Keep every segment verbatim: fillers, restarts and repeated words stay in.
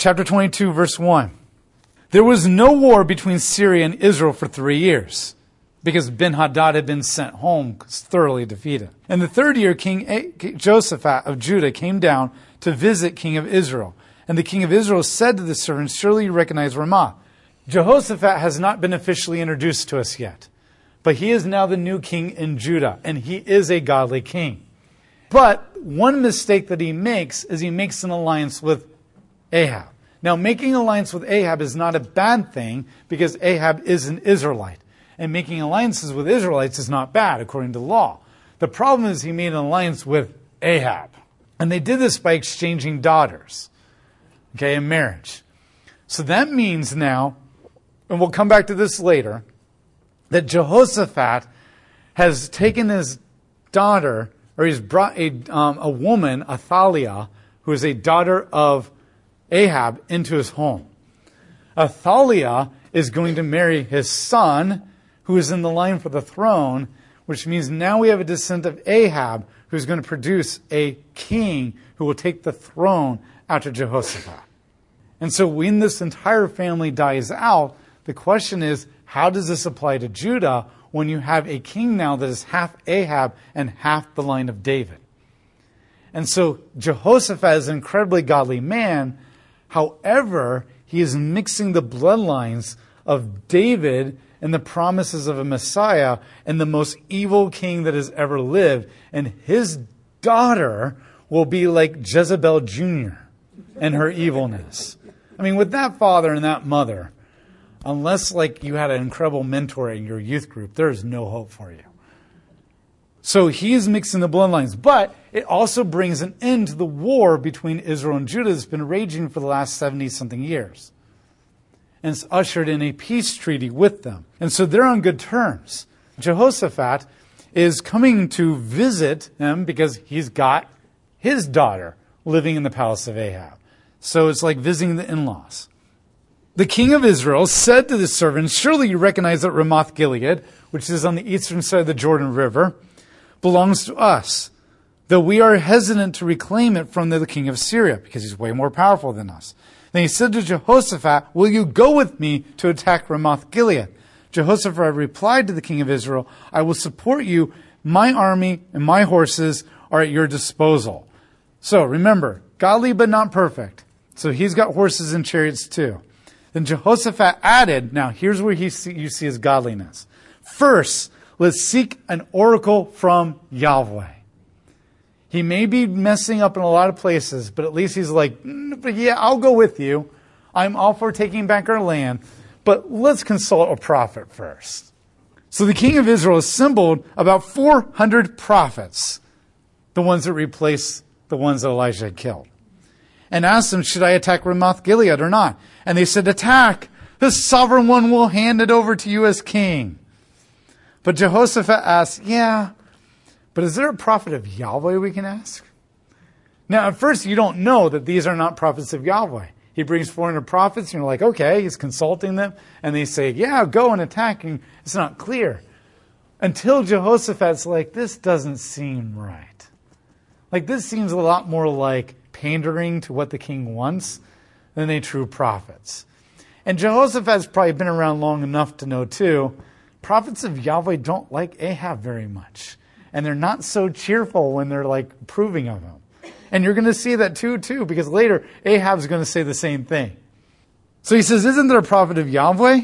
Chapter twenty-two, verse one. There was no war between Syria and Israel for three years because Ben-Hadad had been sent home thoroughly defeated. In the third year, King Jehoshaphat of Judah came down to visit king of Israel. And the king of Israel said to the servants, surely you recognize Ramah. Jehoshaphat has not been officially introduced to us yet, but he is now the new king in Judah, and he is a godly king. But one mistake that he makes is he makes an alliance with Ahab. Now, making an alliance with Ahab is not a bad thing because Ahab is an Israelite. And making alliances with Israelites is not bad, according to law. The problem is he made an alliance with Ahab. And they did this by exchanging daughters, okay, in marriage. So that means now, and we'll come back to this later, that Jehoshaphat has taken his daughter, or he's brought a, um, a woman, Athaliah, who is a daughter of Ahab, into his home. Athaliah is going to marry his son, who is in the line for the throne, which means now we have a descendant of Ahab who's going to produce a king who will take the throne after Jehoshaphat. And so when this entire family dies out, the question is, how does this apply to Judah when you have a king now that is half Ahab and half the line of David? And so Jehoshaphat is an incredibly godly man. However, he is mixing the bloodlines of David and the promises of a Messiah and the most evil king that has ever lived. And his daughter will be like Jezebel Junior and her evilness. I mean, with that father and that mother, unless like you had an incredible mentor in your youth group, there's no hope for you. So he's mixing the bloodlines, but it also brings an end to the war between Israel and Judah that's been raging for the last seventy-something years. And it's ushered in a peace treaty with them. And so they're on good terms. Jehoshaphat is coming to visit them because he's got his daughter living in the palace of Ahab. So it's like visiting the in-laws. The king of Israel said to the servants, surely you recognize that Ramoth Gilead, which is on the eastern side of the Jordan River, belongs to us, though we are hesitant to reclaim it from the king of Syria, because he's way more powerful than us. Then he said to Jehoshaphat, will you go with me to attack Ramoth Gilead? Jehoshaphat replied to the king of Israel, I will support you. My army and my horses are at your disposal. So remember, godly but not perfect. So he's got horses and chariots too. Then Jehoshaphat added, now here's where he see, you see his godliness. First, let's seek an oracle from Yahweh. He may be messing up in a lot of places, but at least he's like, mm, yeah, I'll go with you. I'm all for taking back our land, but let's consult a prophet first. So the king of Israel assembled about four hundred prophets, the ones that replaced the ones that Elijah had killed, and asked them, should I attack Ramoth Gilead or not? And they said, attack. The sovereign one will hand it over to you as king. But Jehoshaphat asked, yeah, but is there a prophet of Yahweh we can ask? Now, at first, you don't know that these are not prophets of Yahweh. He brings four hundred prophets, and you're like, okay, he's consulting them. And they say, yeah, go and attack. And it's not clear. Until Jehoshaphat's like, this doesn't seem right. Like, this seems a lot more like pandering to what the king wants than a true prophets. And Jehoshaphat's probably been around long enough to know, too, prophets of Yahweh don't like Ahab very much. And they're not so cheerful when they're like approving of him. And you're going to see that too, too, because later Ahab's going to say the same thing. So he says, isn't there a prophet of Yahweh?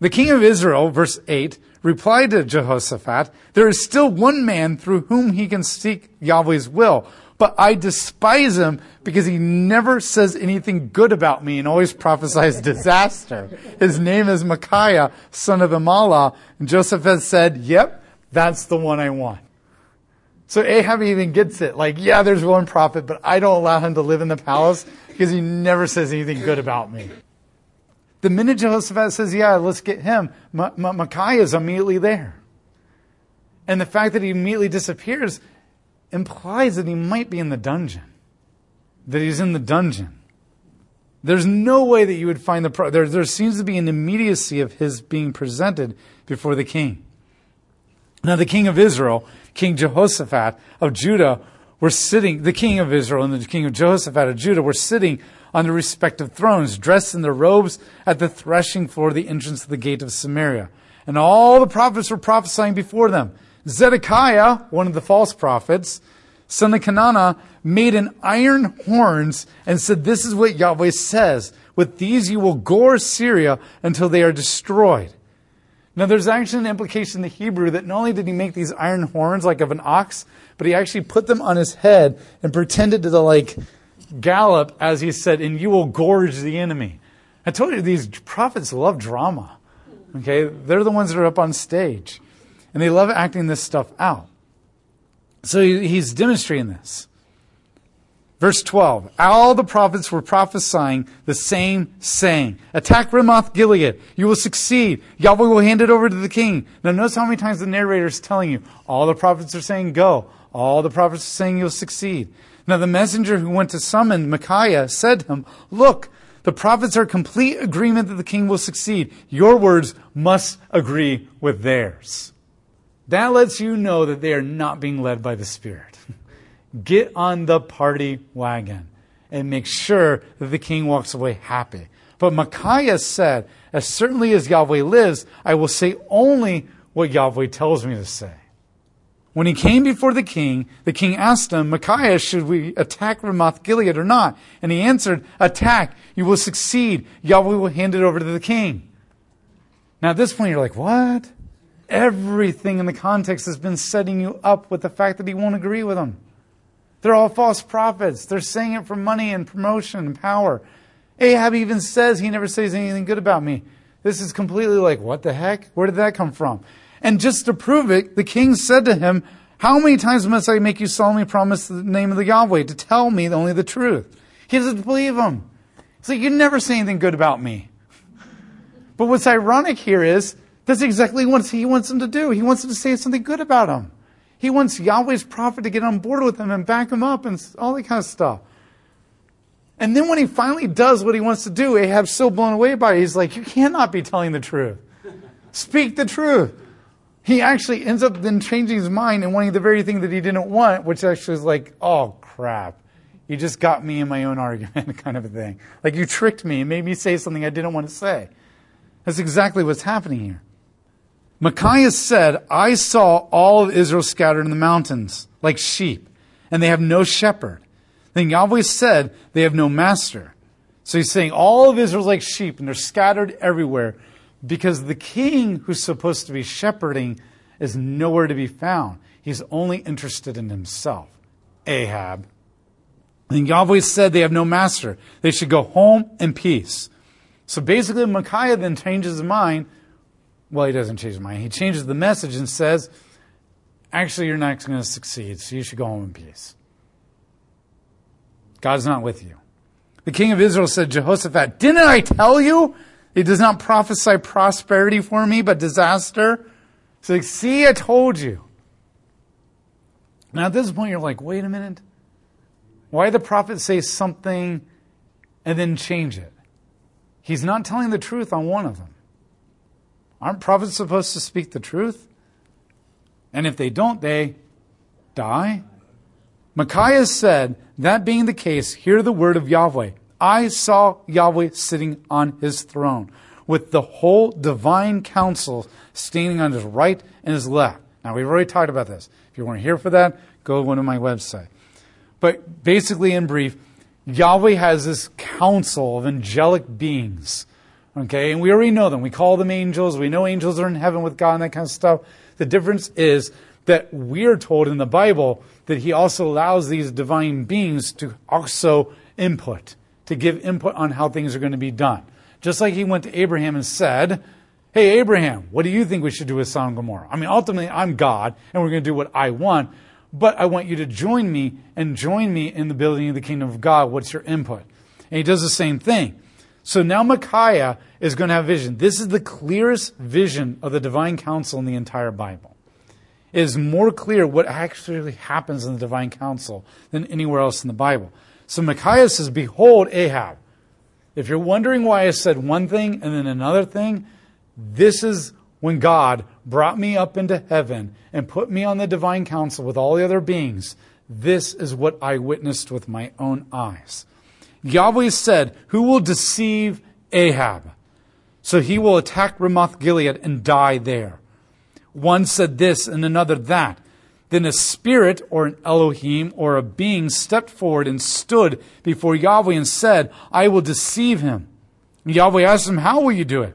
The king of Israel, verse eight, replied to Jehoshaphat, there is still one man through whom he can seek Yahweh's will, but I despise him because he never says anything good about me and always prophesies disaster. His name is Micaiah, son of Amalah. And Jehoshaphat said, yep, that's the one I want. So Ahab even gets it. Like, yeah, there's one prophet, but I don't allow him to live in the palace because he never says anything good about me. The minute Jehoshaphat says, yeah, let's get him, M- M- Micaiah is immediately there. And the fact that he immediately disappears implies that he might be in the dungeon. That he's in the dungeon. There's no way that you would find the... Pro- there, there seems to be an immediacy of his being presented before the king. Now the king of Israel, King Jehoshaphat of Judah, were sitting, the king of Israel and the king of Jehoshaphat of Judah were sitting on their respective thrones, dressed in their robes at the threshing floor of the entrance of the gate of Samaria. And all the prophets were prophesying before them. Zedekiah, one of the false prophets, son of Chenaanah, made an iron horns and said, "This is what Yahweh says. With these you will gore Syria until they are destroyed." Now there's actually an implication in the Hebrew that not only did he make these iron horns like of an ox, but he actually put them on his head and pretended to like gallop as he said, "And you will gorge the enemy." I told you these prophets love drama. Okay, they're the ones that are up on stage. And they love acting this stuff out. So he's demonstrating this. Verse twelve, all the prophets were prophesying the same saying. "Attack Ramoth Gilead. You will succeed. Yahweh will hand it over to the king." Now notice how many times the narrator is telling you. All the prophets are saying go. All the prophets are saying you'll succeed. Now the messenger who went to summon Micaiah said to him, "Look, the prophets are in complete agreement that the king will succeed. Your words must agree with theirs." That lets you know that they are not being led by the Spirit. Get on the party wagon and make sure that the king walks away happy. But Micaiah said, "As certainly as Yahweh lives, I will say only what Yahweh tells me to say." When he came before the king, the king asked him, "Micaiah, should we attack Ramoth Gilead or not?" And he answered, "Attack, you will succeed. Yahweh will hand it over to the king." Now at this point you're like, what? Everything in the context has been setting you up with the fact that he won't agree with them. They're all false prophets. They're saying it for money and promotion and power. Ahab even says, "He never says anything good about me." This is completely like, what the heck? Where did that come from? And just to prove it, the king said to him, "How many times must I make you solemnly promise the name of the Yahweh to tell me only the truth?" He doesn't believe him. He's like, "You never say anything good about me." But what's ironic here is, that's exactly what he wants him to do. He wants him to say something good about him. He wants Yahweh's prophet to get on board with him and back him up and all that kind of stuff. And then when he finally does what he wants to do, Ahab's so blown away by it, he's like, "You cannot be telling the truth. Speak the truth." He actually ends up then changing his mind and wanting the very thing that he didn't want, which actually is like, "Oh, crap. You just got me in my own argument," kind of a thing. Like, you tricked me and made me say something I didn't want to say. That's exactly what's happening here. Micaiah said, "I saw all of Israel scattered in the mountains like sheep, and they have no shepherd." Then Yahweh said, "They have no master." So he's saying all of Israel's like sheep, and they're scattered everywhere because the king who's supposed to be shepherding is nowhere to be found. He's only interested in himself, Ahab. Then Yahweh said, "They have no master. They should go home in peace." So basically Micaiah then changes his mind. Well, he doesn't change his mind. He changes the message and says, actually, you're not going to succeed, so you should go home in peace. God's not with you. The king of Israel said, "Jehoshaphat, didn't I tell you? He does not prophesy prosperity for me, but disaster." So, like, see, I told you. Now, at this point, you're like, wait a minute. Why did the prophet say something and then change it? He's not telling the truth on one of them. Aren't prophets supposed to speak the truth? And if they don't, they die. Micaiah said, "That being the case, hear the word of Yahweh. I saw Yahweh sitting on his throne with the whole divine council standing on his right and his left." Now, we've already talked about this. If you weren't here for that, go to my website. But basically, in brief, Yahweh has this council of angelic beings. Okay, and we already know them. We call them angels. We know angels are in heaven with God and that kind of stuff. The difference is that we're told in the Bible that he also allows these divine beings to also input, to give input on how things are going to be done. Just like he went to Abraham and said, "Hey, Abraham, what do you think we should do with Sodom and Gomorrah? I mean, ultimately, I'm God, and we're going to do what I want, but I want you to join me and join me in the building of the kingdom of God. What's your input?" And he does the same thing. So now Micaiah is going to have vision. This is the clearest vision of the divine council in the entire Bible. It is more clear what actually happens in the divine council than anywhere else in the Bible. So Micaiah says, "Behold, Ahab." If you're wondering why I said one thing and then another thing, this is when God brought me up into heaven and put me on the divine council with all the other beings. This is what I witnessed with my own eyes. Yahweh said, who will deceive Ahab? So he will attack Ramoth Gilead and die there. One said this and another that. Then a spirit or an Elohim or a being stepped forward and stood before Yahweh and said, I will deceive him. And Yahweh asked him, how will you do it?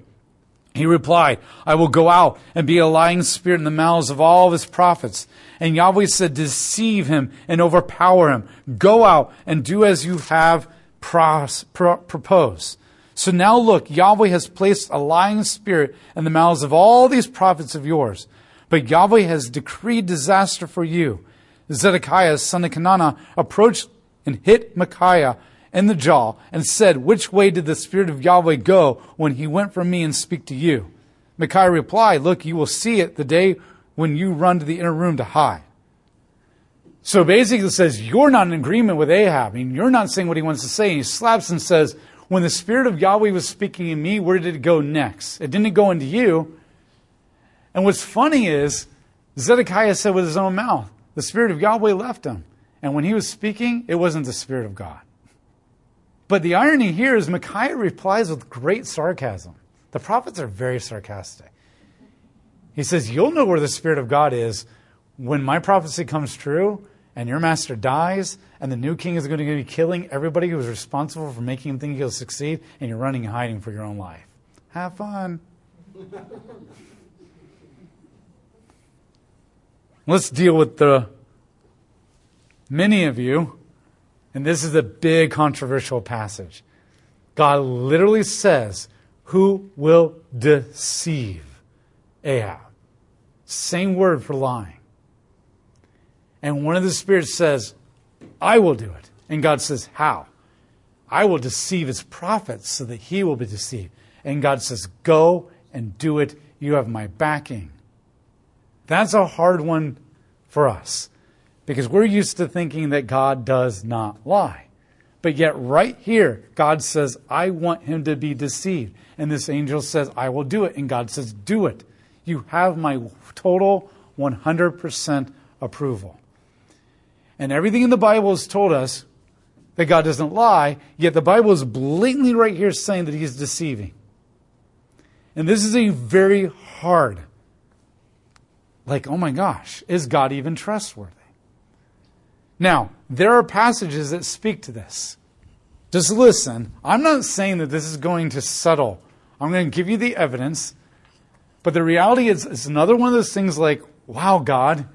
He replied, I will go out and be a lying spirit in the mouths of all of his prophets. And Yahweh said, deceive him and overpower him. Go out and do as you have pros- pro- proposed. So now look, Yahweh has placed a lying spirit in the mouths of all these prophets of yours. But Yahweh has decreed disaster for you. Zedekiah, son of Chenaanah, approached and hit Micaiah in the jaw and said, which way did the Spirit of Yahweh go when he went from me and speak to you? Micaiah replied, look, you will see it the day when you run to the inner room to hide. So basically it says, you're not in agreement with Ahab. I mean, you're not saying what he wants to say. And he slaps and says, when the Spirit of Yahweh was speaking in me, where did it go next? It didn't go into you. And what's funny is, Zedekiah said with his own mouth, the Spirit of Yahweh left him. And when he was speaking, it wasn't the Spirit of God. But the irony here is Micaiah replies with great sarcasm. The prophets are very sarcastic. He says, you'll know where the Spirit of God is when my prophecy comes true and your master dies and the new king is going to be killing everybody who was responsible for making him think he'll succeed, and you're running and hiding for your own life. Have fun. Let's deal with the many of you, and this is a big controversial passage. God literally says, who will deceive Ahab? Same word for lying. And one of the spirits says, I will do it. And God says, how? I will deceive his prophets so that he will be deceived. And God says, go and do it. You have my backing. That's a hard one for us because we're used to thinking that God does not lie. But yet right here, God says, I want him to be deceived. And this angel says, I will do it. And God says, do it. You have my total one hundred percent approval. And everything in the Bible has told us that God doesn't lie, yet the Bible is blatantly right here saying that he's deceiving. And this is a very hard Like, oh my gosh, is God even trustworthy? Now, there are passages that speak to this. Just listen. I'm not saying that this is going to settle. I'm going to give you the evidence. But the reality is, it's another one of those things like, wow, God,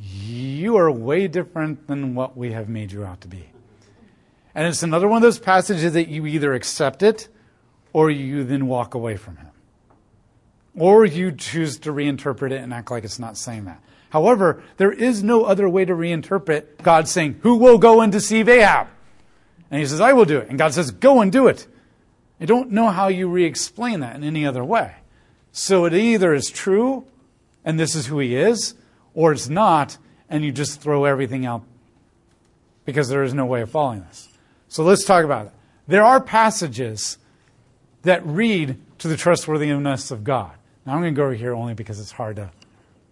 you are way different than what we have made you out to be. And it's another one of those passages that you either accept it or you then walk away from him. Or you choose to reinterpret it and act like it's not saying that. However, there is no other way to reinterpret God saying, who will go and deceive Ahab? And he says, I will do it. And God says, go and do it. I don't know how you re-explain that in any other way. So it either is true, and this is who he is, or it's not, and you just throw everything out because there is no way of following this. So let's talk about it. There are passages that read to the trustworthiness of God. Now, I'm going to go over here only because it's hard to...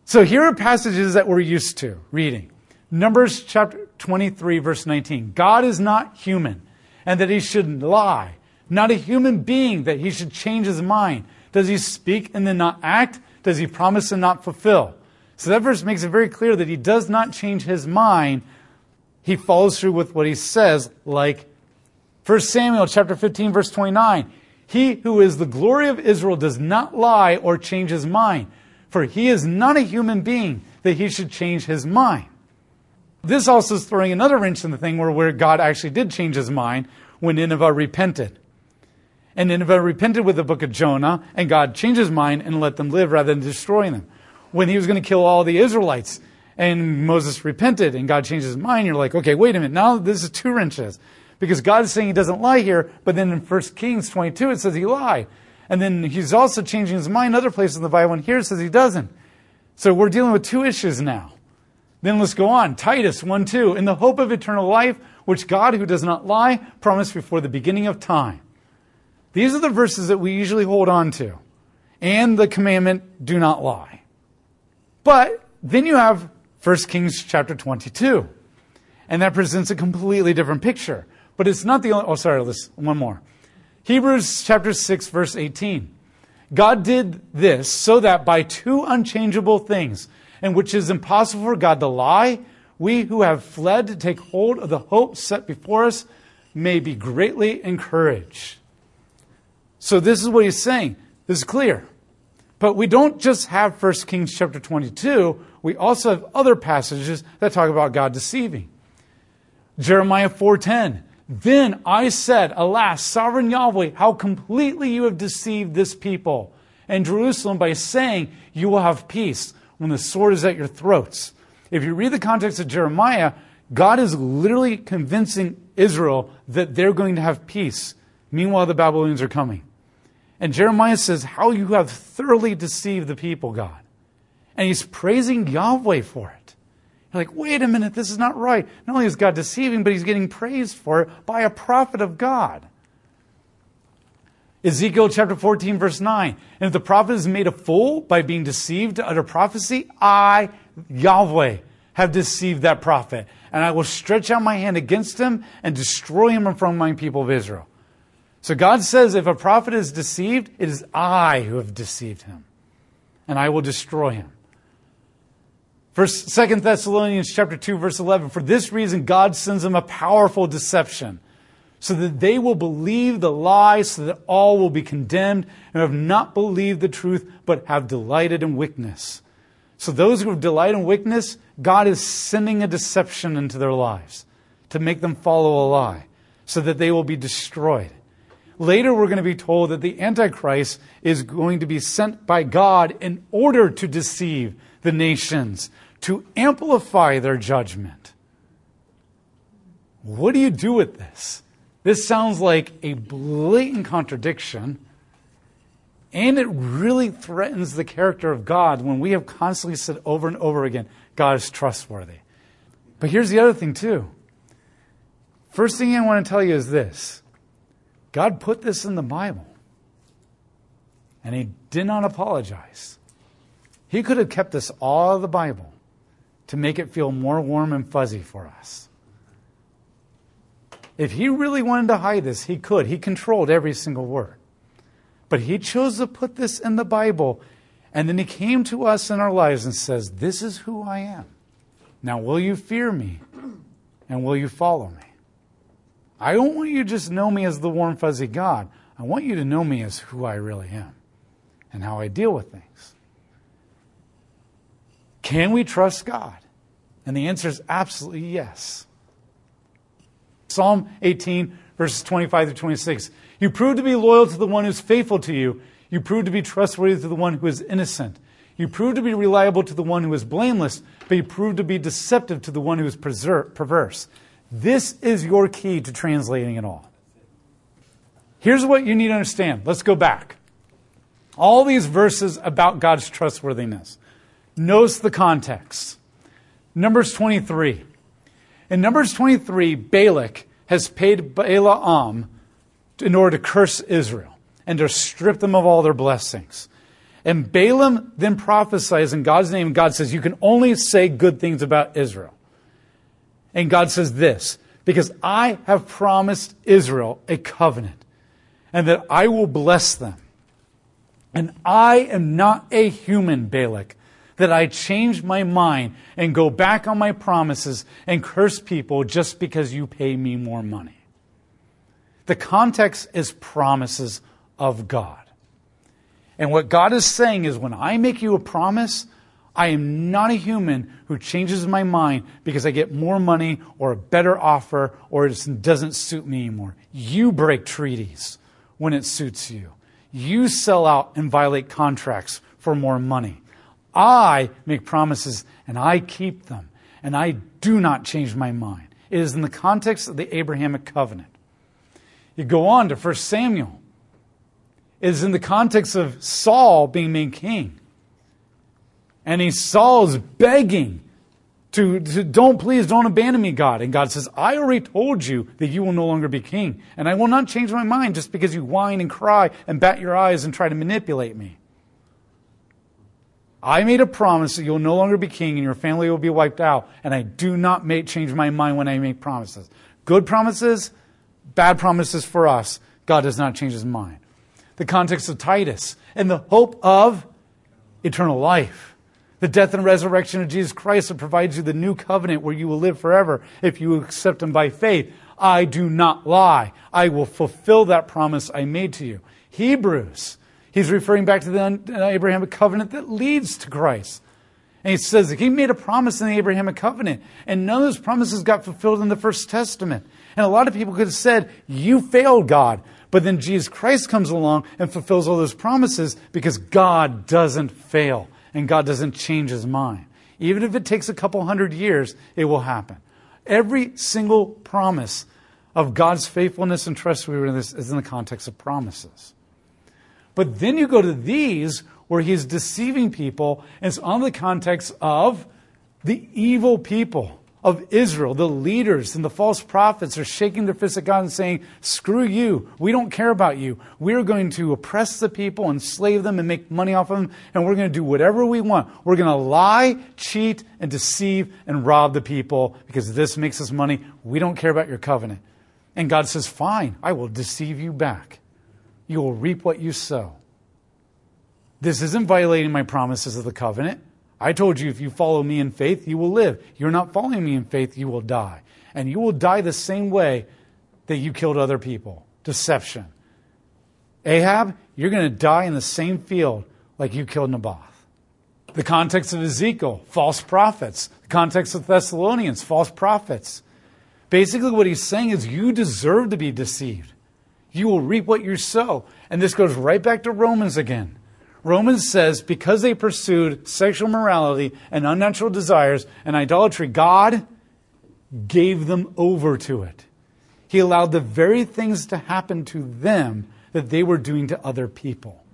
So here are passages that we're used to reading. Numbers chapter twenty-three, verse nineteen. God is not human, and that he should lie. Not a human being that he should change his mind. Does he speak and then not act? Does he promise and not fulfill? So that verse makes it very clear that he does not change his mind. He follows through with what he says, like First Samuel chapter fifteen, verse twenty-nine. He who is the glory of Israel does not lie or change his mind, for he is not a human being that he should change his mind. This also is throwing another wrench in the thing where, where God actually did change his mind when Nineveh repented. And Nineveh repented with the book of Jonah, and God changed his mind and let them live rather than destroying them. When he was going to kill all the Israelites, and Moses repented, and God changed his mind, you're like, okay, wait a minute, now this is two wrenches. Because God is saying he doesn't lie here, but then in First Kings twenty-two it says he lied. And then he's also changing his mind other places in the Bible, and here it says he doesn't. So we're dealing with two issues now. Then let's go on. Titus one two. In the hope of eternal life, which God, who does not lie, promised before the beginning of time. These are the verses that we usually hold on to. And the commandment, do not lie. But then you have First Kings chapter twenty-two. And that presents a completely different picture. But it's not the only... Oh, sorry, let's, one more. Hebrews chapter six, verse eighteen. God did this so that by two unchangeable things, in which is impossible for God to lie, we who have fled to take hold of the hope set before us may be greatly encouraged. So this is what he's saying. This is clear. But we don't just have First Kings chapter twenty-two. We also have other passages that talk about God deceiving. Jeremiah four ten. Then I said, alas, sovereign Yahweh, how completely you have deceived this people and Jerusalem by saying you will have peace when the sword is at your throats. If you read the context of Jeremiah, God is literally convincing Israel that they're going to have peace. Meanwhile, the Babylonians are coming. And Jeremiah says, how you have thoroughly deceived the people, God. And he's praising Yahweh for it. You're like, wait a minute, this is not right. Not only is God deceiving, but he's getting praised for it by a prophet of God. Ezekiel chapter fourteen, verse nine. And if the prophet is made a fool by being deceived to utter prophecy, I, Yahweh, have deceived that prophet. And I will stretch out my hand against him and destroy him from my people of Israel. So God says, if a prophet is deceived, it is I who have deceived him, and I will destroy him. First, Second Thessalonians chapter two, verse eleven, for this reason God sends them a powerful deception, so that they will believe the lie, so that all will be condemned, and have not believed the truth, but have delighted in wickedness. So those who have delighted in wickedness, God is sending a deception into their lives to make them follow a lie, so that they will be destroyed. Later, we're going to be told that the Antichrist is going to be sent by God in order to deceive the nations, to amplify their judgment. What do you do with this? This sounds like a blatant contradiction, and it really threatens the character of God when we have constantly said over and over again, God is trustworthy. But here's the other thing, too. First thing I want to tell you is this. God put this in the Bible, and he did not apologize. He could have kept this all of the Bible to make it feel more warm and fuzzy for us. If he really wanted to hide this, he could. He controlled every single word. But he chose to put this in the Bible, and then he came to us in our lives and says, this is who I am. Now, will you fear me, and will you follow me? I don't want you to just know me as the warm, fuzzy God. I want you to know me as who I really am and how I deal with things. Can we trust God? And the answer is absolutely yes. Psalm eighteen, verses twenty-five through twenty-six. You prove to be loyal to the one who's faithful to you. You prove to be trustworthy to the one who is innocent. You prove to be reliable to the one who is blameless, but you prove to be deceptive to the one who is perverse. This is your key to translating it all. Here's what you need to understand. Let's go back. All these verses about God's trustworthiness. Notice the context. Numbers twenty-three. In Numbers twenty-three, Balak has paid Balaam in order to curse Israel and to strip them of all their blessings. And Balaam then prophesies in God's name. God says, you can only say good things about Israel. And God says this, because I have promised Israel a covenant and that I will bless them. And I am not a human, Balak, that I change my mind and go back on my promises and curse people just because you pay me more money. The context is promises of God. And what God is saying is when I make you a promise, I am not a human who changes my mind because I get more money or a better offer or it doesn't suit me anymore. You break treaties when it suits you. You sell out and violate contracts for more money. I make promises and I keep them and I do not change my mind. It is in the context of the Abrahamic covenant. You go on to First Samuel. It is in the context of Saul being made king. And he, Saul's begging to, to, don't please, don't abandon me, God. And God says, I already told you that you will no longer be king. And I will not change my mind just because you whine and cry and bat your eyes and try to manipulate me. I made a promise that you'll no longer be king and your family will be wiped out. And I do not make, change my mind when I make promises. Good promises, bad promises for us. God does not change his mind. The context of Titus and the hope of eternal life. The death and resurrection of Jesus Christ that provides you the new covenant where you will live forever if you accept him by faith. I do not lie. I will fulfill that promise I made to you. Hebrews. He's referring back to the Abrahamic covenant that leads to Christ. And he says that he made a promise in the Abrahamic covenant. And none of those promises got fulfilled in the First Testament. And a lot of people could have said, you failed God. But then Jesus Christ comes along and fulfills all those promises because God doesn't fail. And God doesn't change his mind. Even if it takes a couple hundred years, it will happen. Every single promise of God's faithfulness and trustworthiness is in the context of promises. But then you go to these where he's deceiving people, and it's on the context of the evil people of Israel. The leaders and the false prophets are shaking their fists at God and saying, screw you, we don't care about you. We're going to oppress the people, enslave them, and make money off of them, and we're going to do whatever we want. We're going to lie, cheat, and deceive, and rob the people because this makes us money. We don't care about your covenant. And God says, fine, I will deceive you back. You will reap what you sow. This isn't violating my promises of the covenant. I told you if you follow me in faith, you will live. You're not following me in faith, you will die. And you will die the same way that you killed other people. Deception. Ahab, you're going to die in the same field like you killed Naboth. The context of Ezekiel, false prophets. The context of Thessalonians, false prophets. Basically what he's saying is you deserve to be deceived. You will reap what you sow. And this goes right back to Romans again. Romans says, because they pursued sexual morality and unnatural desires and idolatry, God gave them over to it. He allowed the very things to happen to them that they were doing to other people.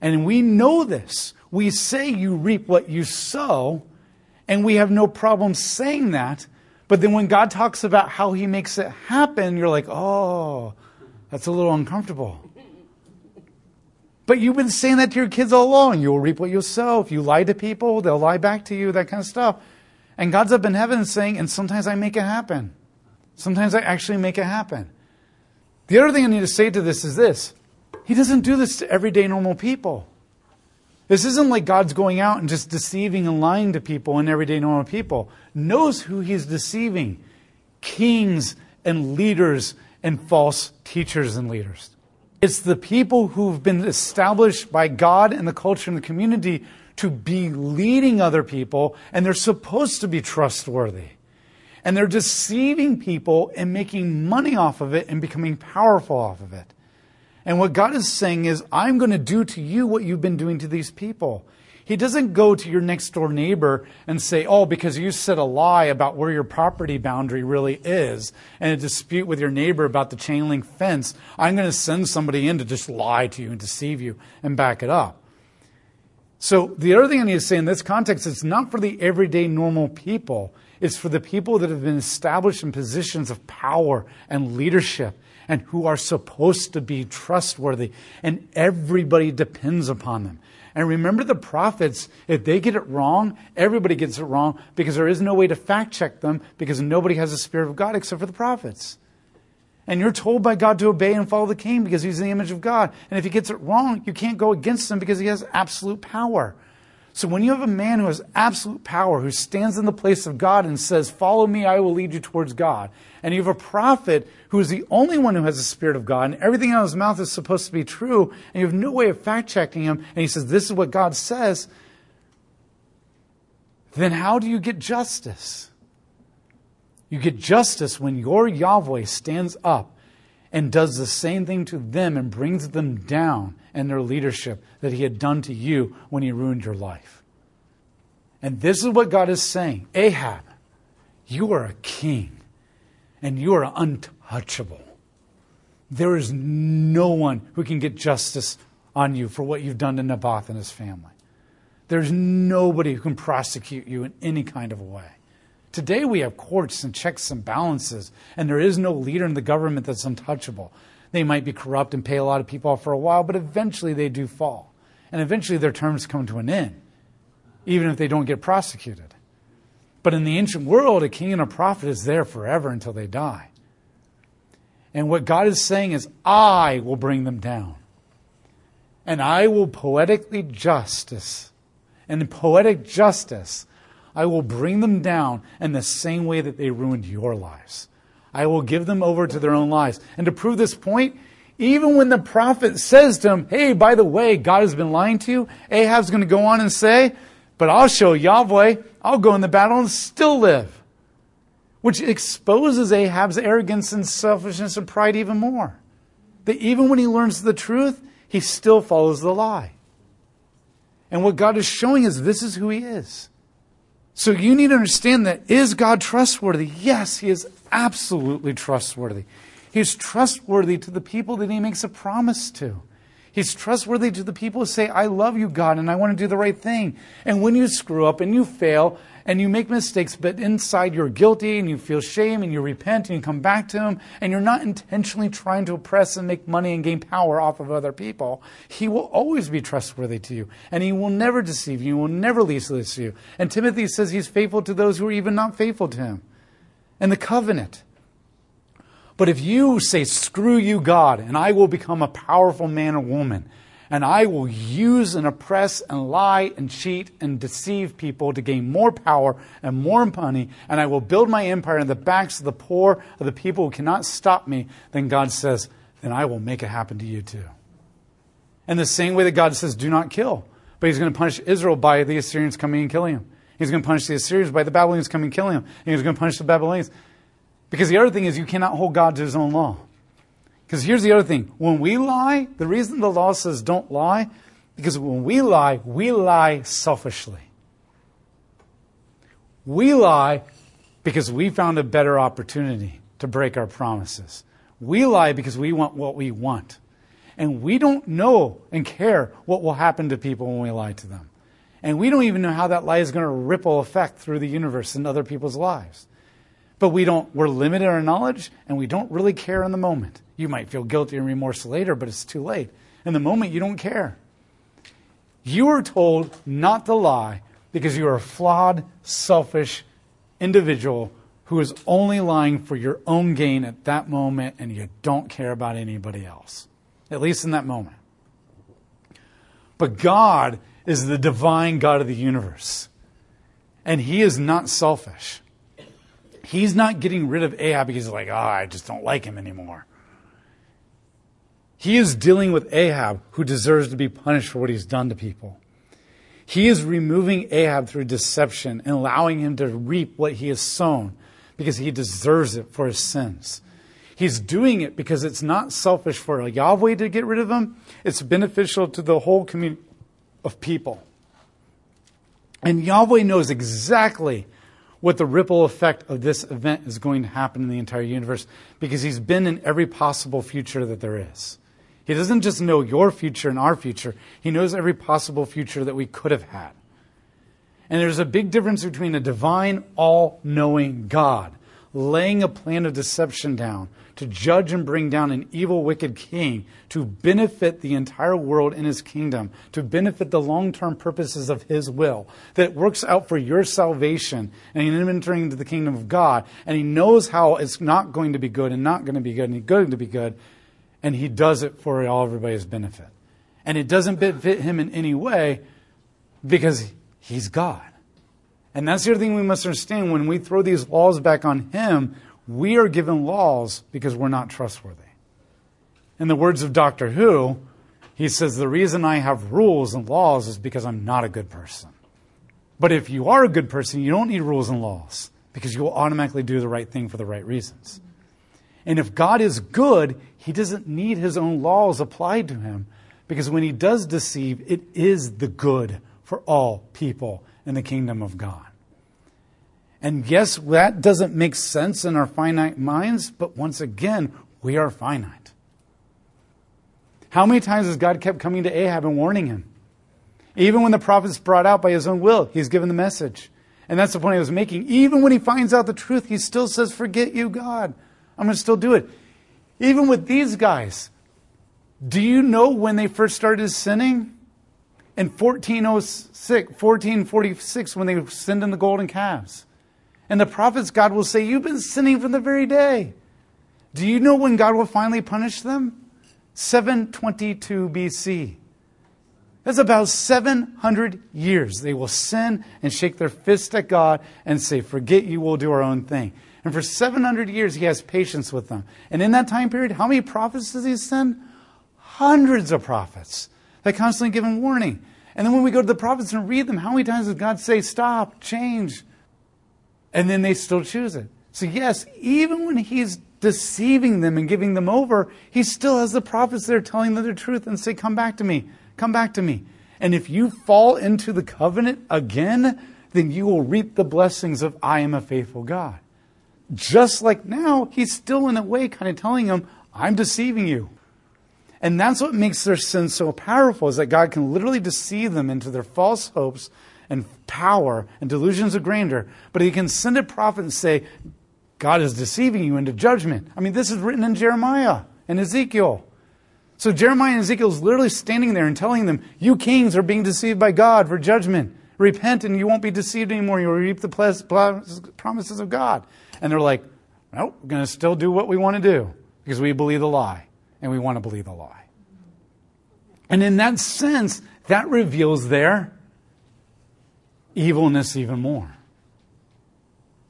And we know this. We say you reap what you sow, and we have no problem saying that. But then when God talks about how he makes it happen, you're like, oh, that's a little uncomfortable. But you've been saying that to your kids all along. You'll reap what you sow. If you lie to people, they'll lie back to you, that kind of stuff. And God's up in heaven saying, and sometimes I make it happen. Sometimes I actually make it happen. The other thing I need to say to this is this. He doesn't do this to everyday normal people. This isn't like God's going out and just deceiving and lying to people and everyday normal people. Knows who he's deceiving. Kings and leaders and false teachers and leaders. It's the people who've been established by God and the culture and the community to be leading other people, and they're supposed to be trustworthy. And they're deceiving people and making money off of it and becoming powerful off of it. And what God is saying is, I'm going to do to you what you've been doing to these people. He doesn't go to your next door neighbor and say, oh, because you said a lie about where your property boundary really is and a dispute with your neighbor about the chain link fence, I'm going to send somebody in to just lie to you and deceive you and back it up. So the other thing I need to say in this context, it's not for the everyday normal people. It's for the people that have been established in positions of power and leadership and who are supposed to be trustworthy, and everybody depends upon them. And remember the prophets, if they get it wrong, everybody gets it wrong because there is no way to fact check them because nobody has the Spirit of God except for the prophets. And you're told by God to obey and follow the king because he's in the image of God. And if he gets it wrong, you can't go against him because he has absolute power. So when you have a man who has absolute power, who stands in the place of God and says, follow me, I will lead you towards God. And you have a prophet who is the only one who has the Spirit of God, and everything out of his mouth is supposed to be true, and you have no way of fact-checking him, and he says, this is what God says, then how do you get justice? You get justice when your Yahweh stands up and does the same thing to them and brings them down and their leadership that he had done to you when he ruined your life. And this is what God is saying. Ahab, you are a king and you are untouchable. There is no one who can get justice on you for what you've done to Naboth and his family. There's nobody who can prosecute you in any kind of a way. Today we have courts and checks and balances, and there is no leader in the government that's untouchable. They might be corrupt and pay a lot of people off for a while, but eventually they do fall. And eventually their terms come to an end. even if they don't get prosecuted. But in the ancient world, a king and a prophet is there forever until they die. And what God is saying is, I will bring them down. And I will poetically justice. And in poetic justice, I will bring them down in the same way that they ruined your lives. I will give them over to their own lives. And to prove this point, even when the prophet says to him, hey, by the way, God has been lying to you, Ahab's going to go on and say, but I'll show Yahweh, I'll go in the battle and still live. Which exposes Ahab's arrogance and selfishness and pride even more. That even when he learns the truth, he still follows the lie. And what God is showing is this is who he is. So you need to understand that, is God trustworthy? Yes, he is absolutely trustworthy. He is trustworthy to the people that he makes a promise to. He's trustworthy to the people who say, I love you, God, and I want to do the right thing. And when you screw up and you fail and you make mistakes, but inside you're guilty and you feel shame and you repent and you come back to him and you're not intentionally trying to oppress and make money and gain power off of other people, he will always be trustworthy to you. And he will never deceive you. He will never lease you. And Timothy says he's faithful to those who are even not faithful to him. And the covenant. But if you say, screw you, God, and I will become a powerful man or woman, and I will use and oppress and lie and cheat and deceive people to gain more power and more money, and I will build my empire on the backs of the poor, of the people who cannot stop me, then God says, then I will make it happen to you too. And the same way that God says, do not kill, but he's going to punish Israel by the Assyrians coming and killing him. He's going to punish the Assyrians by the Babylonians coming and killing him. And he's going to punish the Babylonians. Because the other thing is, you cannot hold God to his own law. Because here's the other thing. When we lie, the reason the law says don't lie, because when we lie, we lie selfishly. We lie because we found a better opportunity to break our promises. We lie because we want what we want. And we don't know and care what will happen to people when we lie to them. And we don't even know how that lie is going to ripple effect through the universe and other people's lives. But we don't, we're limited in our knowledge, and we don't really care in the moment. You might feel guilty and remorse later, but it's too late. In the moment, you don't care. You are told not to lie because you are a flawed, selfish individual who is only lying for your own gain at that moment, and you don't care about anybody else, at least in that moment. But God is the divine God of the universe, and he is not selfish. He's not getting rid of Ahab because he's like, oh, I just don't like him anymore. He is dealing with Ahab, who deserves to be punished for what he's done to people. He is removing Ahab through deception and allowing him to reap what he has sown because he deserves it for his sins. He's doing it because it's not selfish for Yahweh to get rid of him. It's beneficial to the whole community of people. And Yahweh knows exactly what the ripple effect of this event is going to happen in the entire universe, because he's been in every possible future that there is. He doesn't just know your future and our future. He knows every possible future that we could have had. And there's a big difference between a divine, all-knowing God laying a plan of deception down to judge and bring down an evil, wicked king to benefit the entire world in his kingdom, to benefit the long-term purposes of his will, that works out for your salvation and entering into the kingdom of God. And he knows how it's not going to be good and not going to be good and going to be good. And he does it for all everybody's benefit. And it doesn't benefit him in any way because he's God. And that's the other thing we must understand. When we throw these laws back on him, we are given laws because we're not trustworthy. In the words of Doctor Who, he says, the reason I have rules and laws is because I'm not a good person. But if you are a good person, you don't need rules and laws because you will automatically do the right thing for the right reasons. And if God is good, he doesn't need his own laws applied to him, because when he does deceive, it is the good for all people in the kingdom of God. And yes, that doesn't make sense in our finite minds, but once again, we are finite. How many times has God kept coming to Ahab and warning him? Even when the prophet's brought out by his own will, he's given the message. And that's the point I was making. Even when he finds out the truth, he still says, forget you, God. I'm going to still do it. Even with these guys, do you know when they first started sinning? in fourteen oh six, fourteen forty-six, when they send in the golden calves. And the prophets, God will say, you've been sinning from the very day. Do you know when God will finally punish them? seven twenty-two B C. That's about seven hundred years. They will sin and shake their fist at God and say, forget you, we'll do our own thing. And for seven hundred years, he has patience with them. And in that time period, how many prophets does he send? Hundreds of prophets that constantly give him warning. And then when we go to the prophets and read them, how many times does God say, stop, change? And then they still choose it. So yes, even when he's deceiving them and giving them over, he still has the prophets there telling them the truth and say, come back to me, come back to me. And if you fall into the covenant again, then you will reap the blessings of I am a faithful God. Just like now, he's still in a way kind of telling them, I'm deceiving you. And that's what makes their sin so powerful, is that God can literally deceive them into their false hopes and power and delusions of grandeur. But he can send a prophet and say, God is deceiving you into judgment. I mean, this is written in Jeremiah and Ezekiel. So Jeremiah and Ezekiel is literally standing there and telling them, you kings are being deceived by God for judgment. Repent and you won't be deceived anymore. You'll reap the promises of God. And they're like, nope, we're going to still do what we want to do because we believe the lie and we want to believe the lie. And in that sense, that reveals their evilness even more.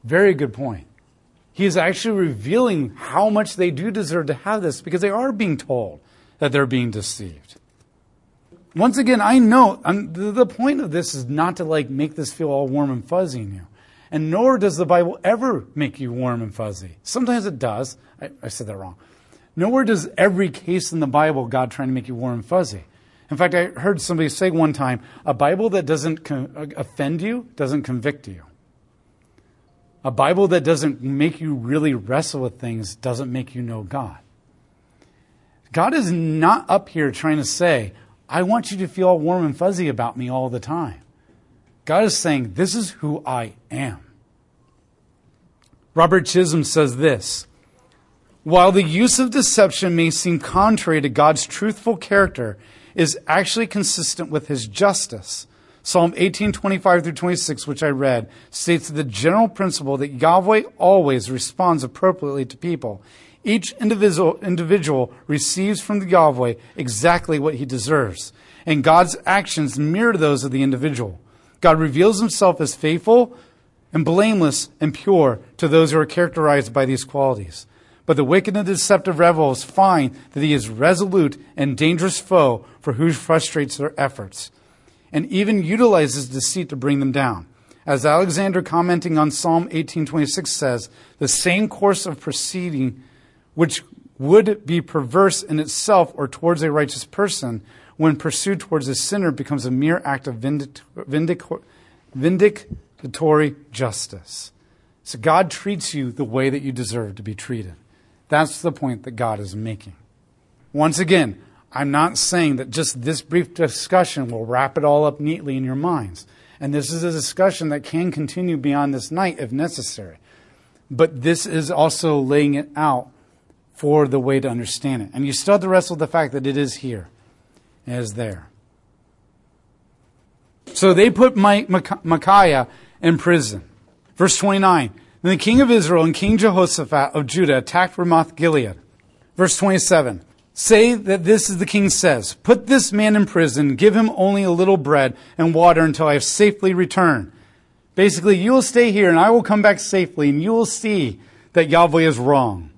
Very good point. He is actually revealing how much they do deserve to have this because they are being told that they're being deceived. Once again, I know I'm, the point of this is not to like make this feel all warm and fuzzy in you. And nor does the Bible ever make you warm and fuzzy. Sometimes it does. I, I said that wrong. Nowhere does every case in the Bible God trying to make you warm and fuzzy. In fact, I heard somebody say one time, a Bible that doesn't con- offend you doesn't convict you. A Bible that doesn't make you really wrestle with things doesn't make you know God. God is not up here trying to say, I want you to feel all warm and fuzzy about me all the time. God is saying, this is who I am. Robert Chisholm says this, while the use of deception may seem contrary to God's truthful character, it is actually consistent with his justice. Psalm eighteen twenty-five through twenty-six, which I read, states the general principle that Yahweh always responds appropriately to people. Each individual, individual receives from the Yahweh exactly what he deserves, and God's actions mirror those of the individual. God reveals himself as faithful and blameless and pure to those who are characterized by these qualities. But the wicked and deceptive rebels find that he is a resolute and dangerous foe for who frustrates their efforts and even utilizes deceit to bring them down. As Alexander commenting on Psalm eighteen twenty-six says, the same course of proceeding which would be perverse in itself or towards a righteous person when pursued towards a sinner becomes a mere act of vindic- vindic- vindicatory justice. So God treats you the way that you deserve to be treated. That's the point that God is making. Once again, I'm not saying that just this brief discussion will wrap it all up neatly in your minds. And this is a discussion that can continue beyond this night if necessary. But this is also laying it out for the way to understand it. And you still have to wrestle with the fact that it is here. Is there. So they put Micaiah in prison. Verse twenty-nine, then the king of Israel and King Jehoshaphat of Judah attacked Ramoth Gilead. Verse twenty-seven, say that this is the king says, put this man in prison, give him only a little bread and water until I have safely returned. Basically, you will stay here and I will come back safely and you will see that Yahweh is wrong.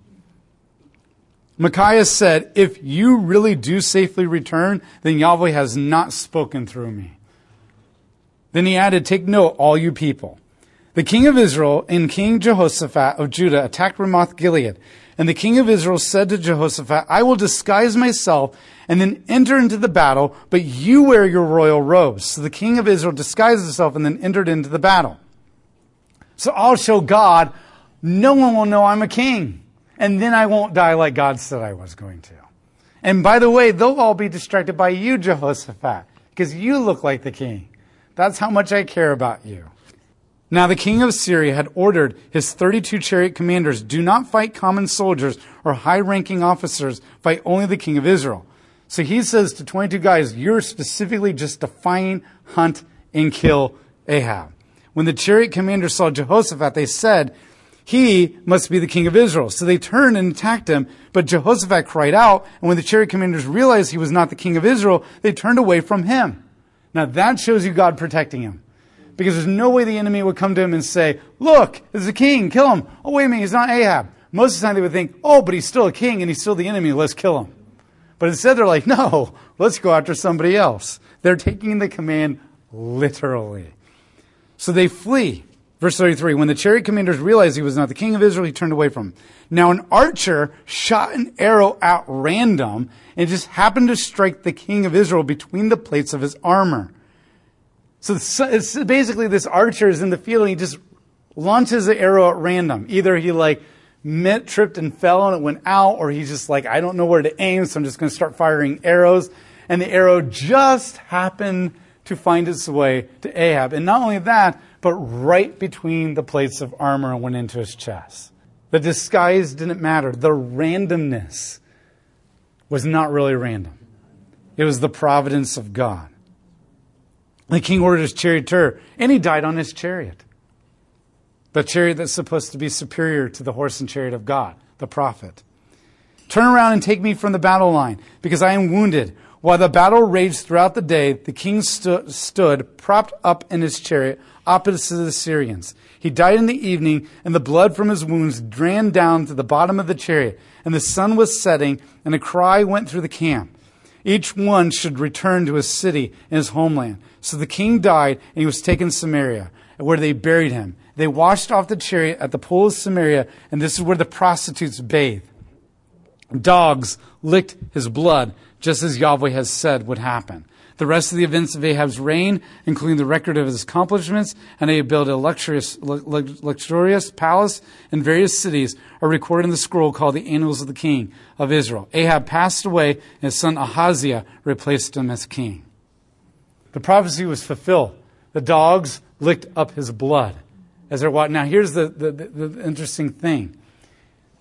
Micaiah said, if you really do safely return, then Yahweh has not spoken through me. Then he added, take note, all you people. The king of Israel and King Jehoshaphat of Judah attacked Ramoth Gilead. And the king of Israel said to Jehoshaphat, I will disguise myself and then enter into the battle, but you wear your royal robes. So the king of Israel disguised himself and then entered into the battle. So I'll show God, no one will know I'm a king. And then I won't die like God said I was going to. And by the way, they'll all be distracted by you, Jehoshaphat, because you look like the king. That's how much I care about you. Now the king of Syria had ordered his thirty-two chariot commanders, do not fight common soldiers or high-ranking officers, fight only the king of Israel. So he says to twenty-two guys, you're specifically just to find, hunt, and kill Ahab. When the chariot commander saw Jehoshaphat, they said, he must be the king of Israel. So they turned and attacked him, but Jehoshaphat cried out, and when the chariot commanders realized he was not the king of Israel, they turned away from him. Now that shows you God protecting him. Because there's no way the enemy would come to him and say, look, there's a king, kill him. Oh, wait a minute, he's not Ahab. Most of the time they would think, oh, but he's still a king and he's still the enemy, let's kill him. But instead they're like, no, let's go after somebody else. They're taking the command literally. So they flee. Verse thirty-three, when the chariot commanders realized he was not the king of Israel, he turned away from him. Now an archer shot an arrow at random and just happened to strike the king of Israel between the plates of his armor. So it's basically this archer is in the field and he just launches the arrow at random. Either he like met, tripped and fell and it went out, or he's just like, I don't know where to aim, so I'm just going to start firing arrows. And the arrow just happened to find its way to Ahab. And not only that, but right between the plates of armor and went into his chest. The disguise didn't matter. The randomness was not really random. It was the providence of God. The king ordered his charioteer, and he died on his chariot. The chariot that's supposed to be superior to the horse and chariot of God, the prophet. Turn around and take me from the battle line, because I am wounded. While the battle raged throughout the day, the king stu- stood propped up in his chariot opposite to the Syrians. He died in the evening, and the blood from his wounds ran down to the bottom of the chariot. And the sun was setting, and a cry went through the camp. Each one should return to his city and his homeland. So the king died, and he was taken to Samaria, where they buried him. They washed off the chariot at the pool of Samaria, and this is where the prostitutes bathed. Dogs licked his blood, just as Yahweh has said would happen. The rest of the events of Ahab's reign, including the record of his accomplishments, and he built a luxurious, luxurious palace in various cities, are recorded in the scroll called the Annals of the King of Israel. Ahab passed away, and his son Ahaziah replaced him as king. The prophecy was fulfilled. The dogs licked up his blood. As they're watching. Now, here's the, the, the, the interesting thing.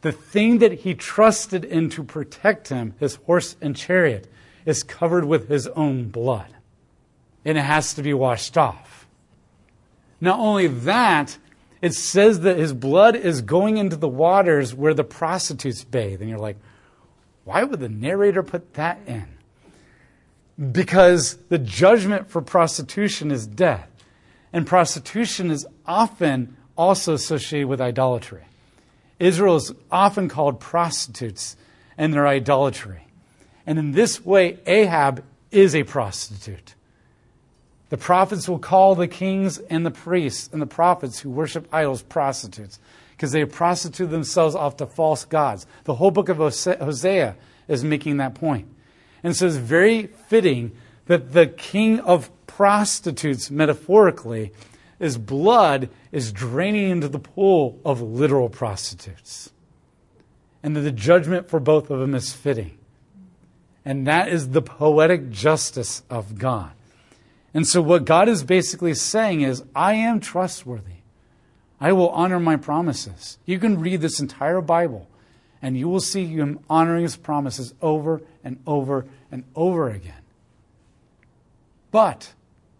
The thing that he trusted in to protect him, his horse and chariot, is covered with his own blood. And it has to be washed off. Not only that, it says that his blood is going into the waters where the prostitutes bathe. And you're like, why would the narrator put that in? Because the judgment for prostitution is death. And prostitution is often also associated with idolatry. Israel is often called prostitutes and their idolatry. And in this way, Ahab is a prostitute. The prophets will call the kings and the priests and the prophets who worship idols prostitutes because they have prostituted themselves off to false gods. The whole book of Hosea is making that point. And so it's very fitting that the king of prostitutes, metaphorically, his blood is draining into the pool of literal prostitutes. And that the judgment for both of them is fitting. And that is the poetic justice of God. And so what God is basically saying is, I am trustworthy. I will honor my promises. You can read this entire Bible, and you will see him honoring his promises over and over and over again. But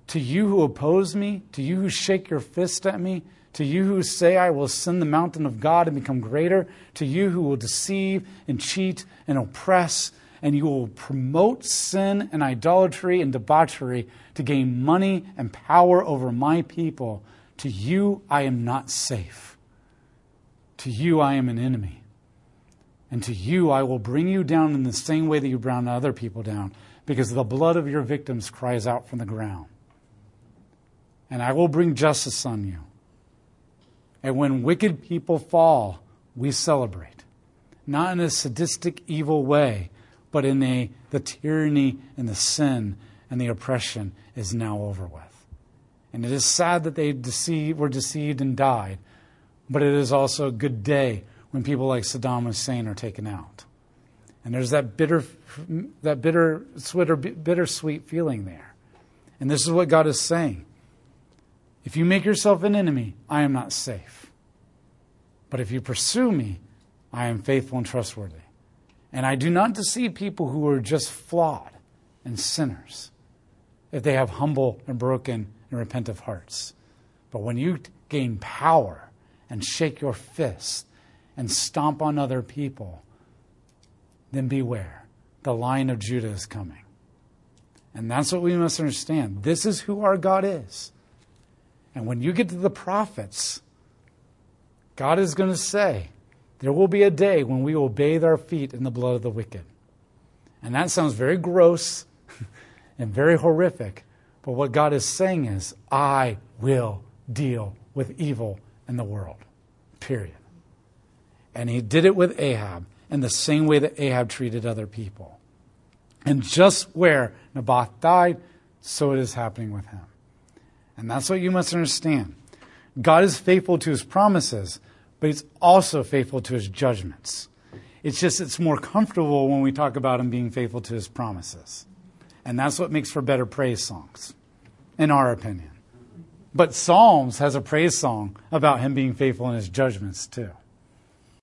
to you who oppose me, to you who shake your fist at me, to you who say I will ascend the mountain of God and become greater, to you who will deceive and cheat and oppress, and you will promote sin and idolatry and debauchery to gain money and power over my people. To you, I am not safe. To you, I am an enemy. And to you, I will bring you down in the same way that you brought other people down, because the blood of your victims cries out from the ground. And I will bring justice on you. And when wicked people fall, we celebrate. Not in a sadistic, evil way, but in a, the tyranny and the sin and the oppression is now over with. And it is sad that they deceived, were deceived and died, but it is also a good day when people like Saddam Hussein are taken out. And there's that bitter, that bitter, sweet, bittersweet feeling there. And this is what God is saying. If you make yourself an enemy, I am not safe. But if you pursue me, I am faithful and trustworthy. And I do not deceive people who are just flawed and sinners, if they have humble and broken and repentant hearts. But when you gain power and shake your fist and stomp on other people, then beware. The Lion of Judah is coming. And that's what we must understand. This is who our God is. And when you get to the prophets, God is going to say, there will be a day when we will bathe our feet in the blood of the wicked. And that sounds very gross and very horrific. But what God is saying is, I will deal with evil in the world. Period. And he did it with Ahab in the same way that Ahab treated other people. And just where Naboth died, so it is happening with him. And that's what you must understand. God is faithful to his promises, but he's also faithful to his judgments. It's just it's more comfortable when we talk about him being faithful to his promises. And that's what makes for better praise songs, in our opinion. But Psalms has a praise song about him being faithful in his judgments too.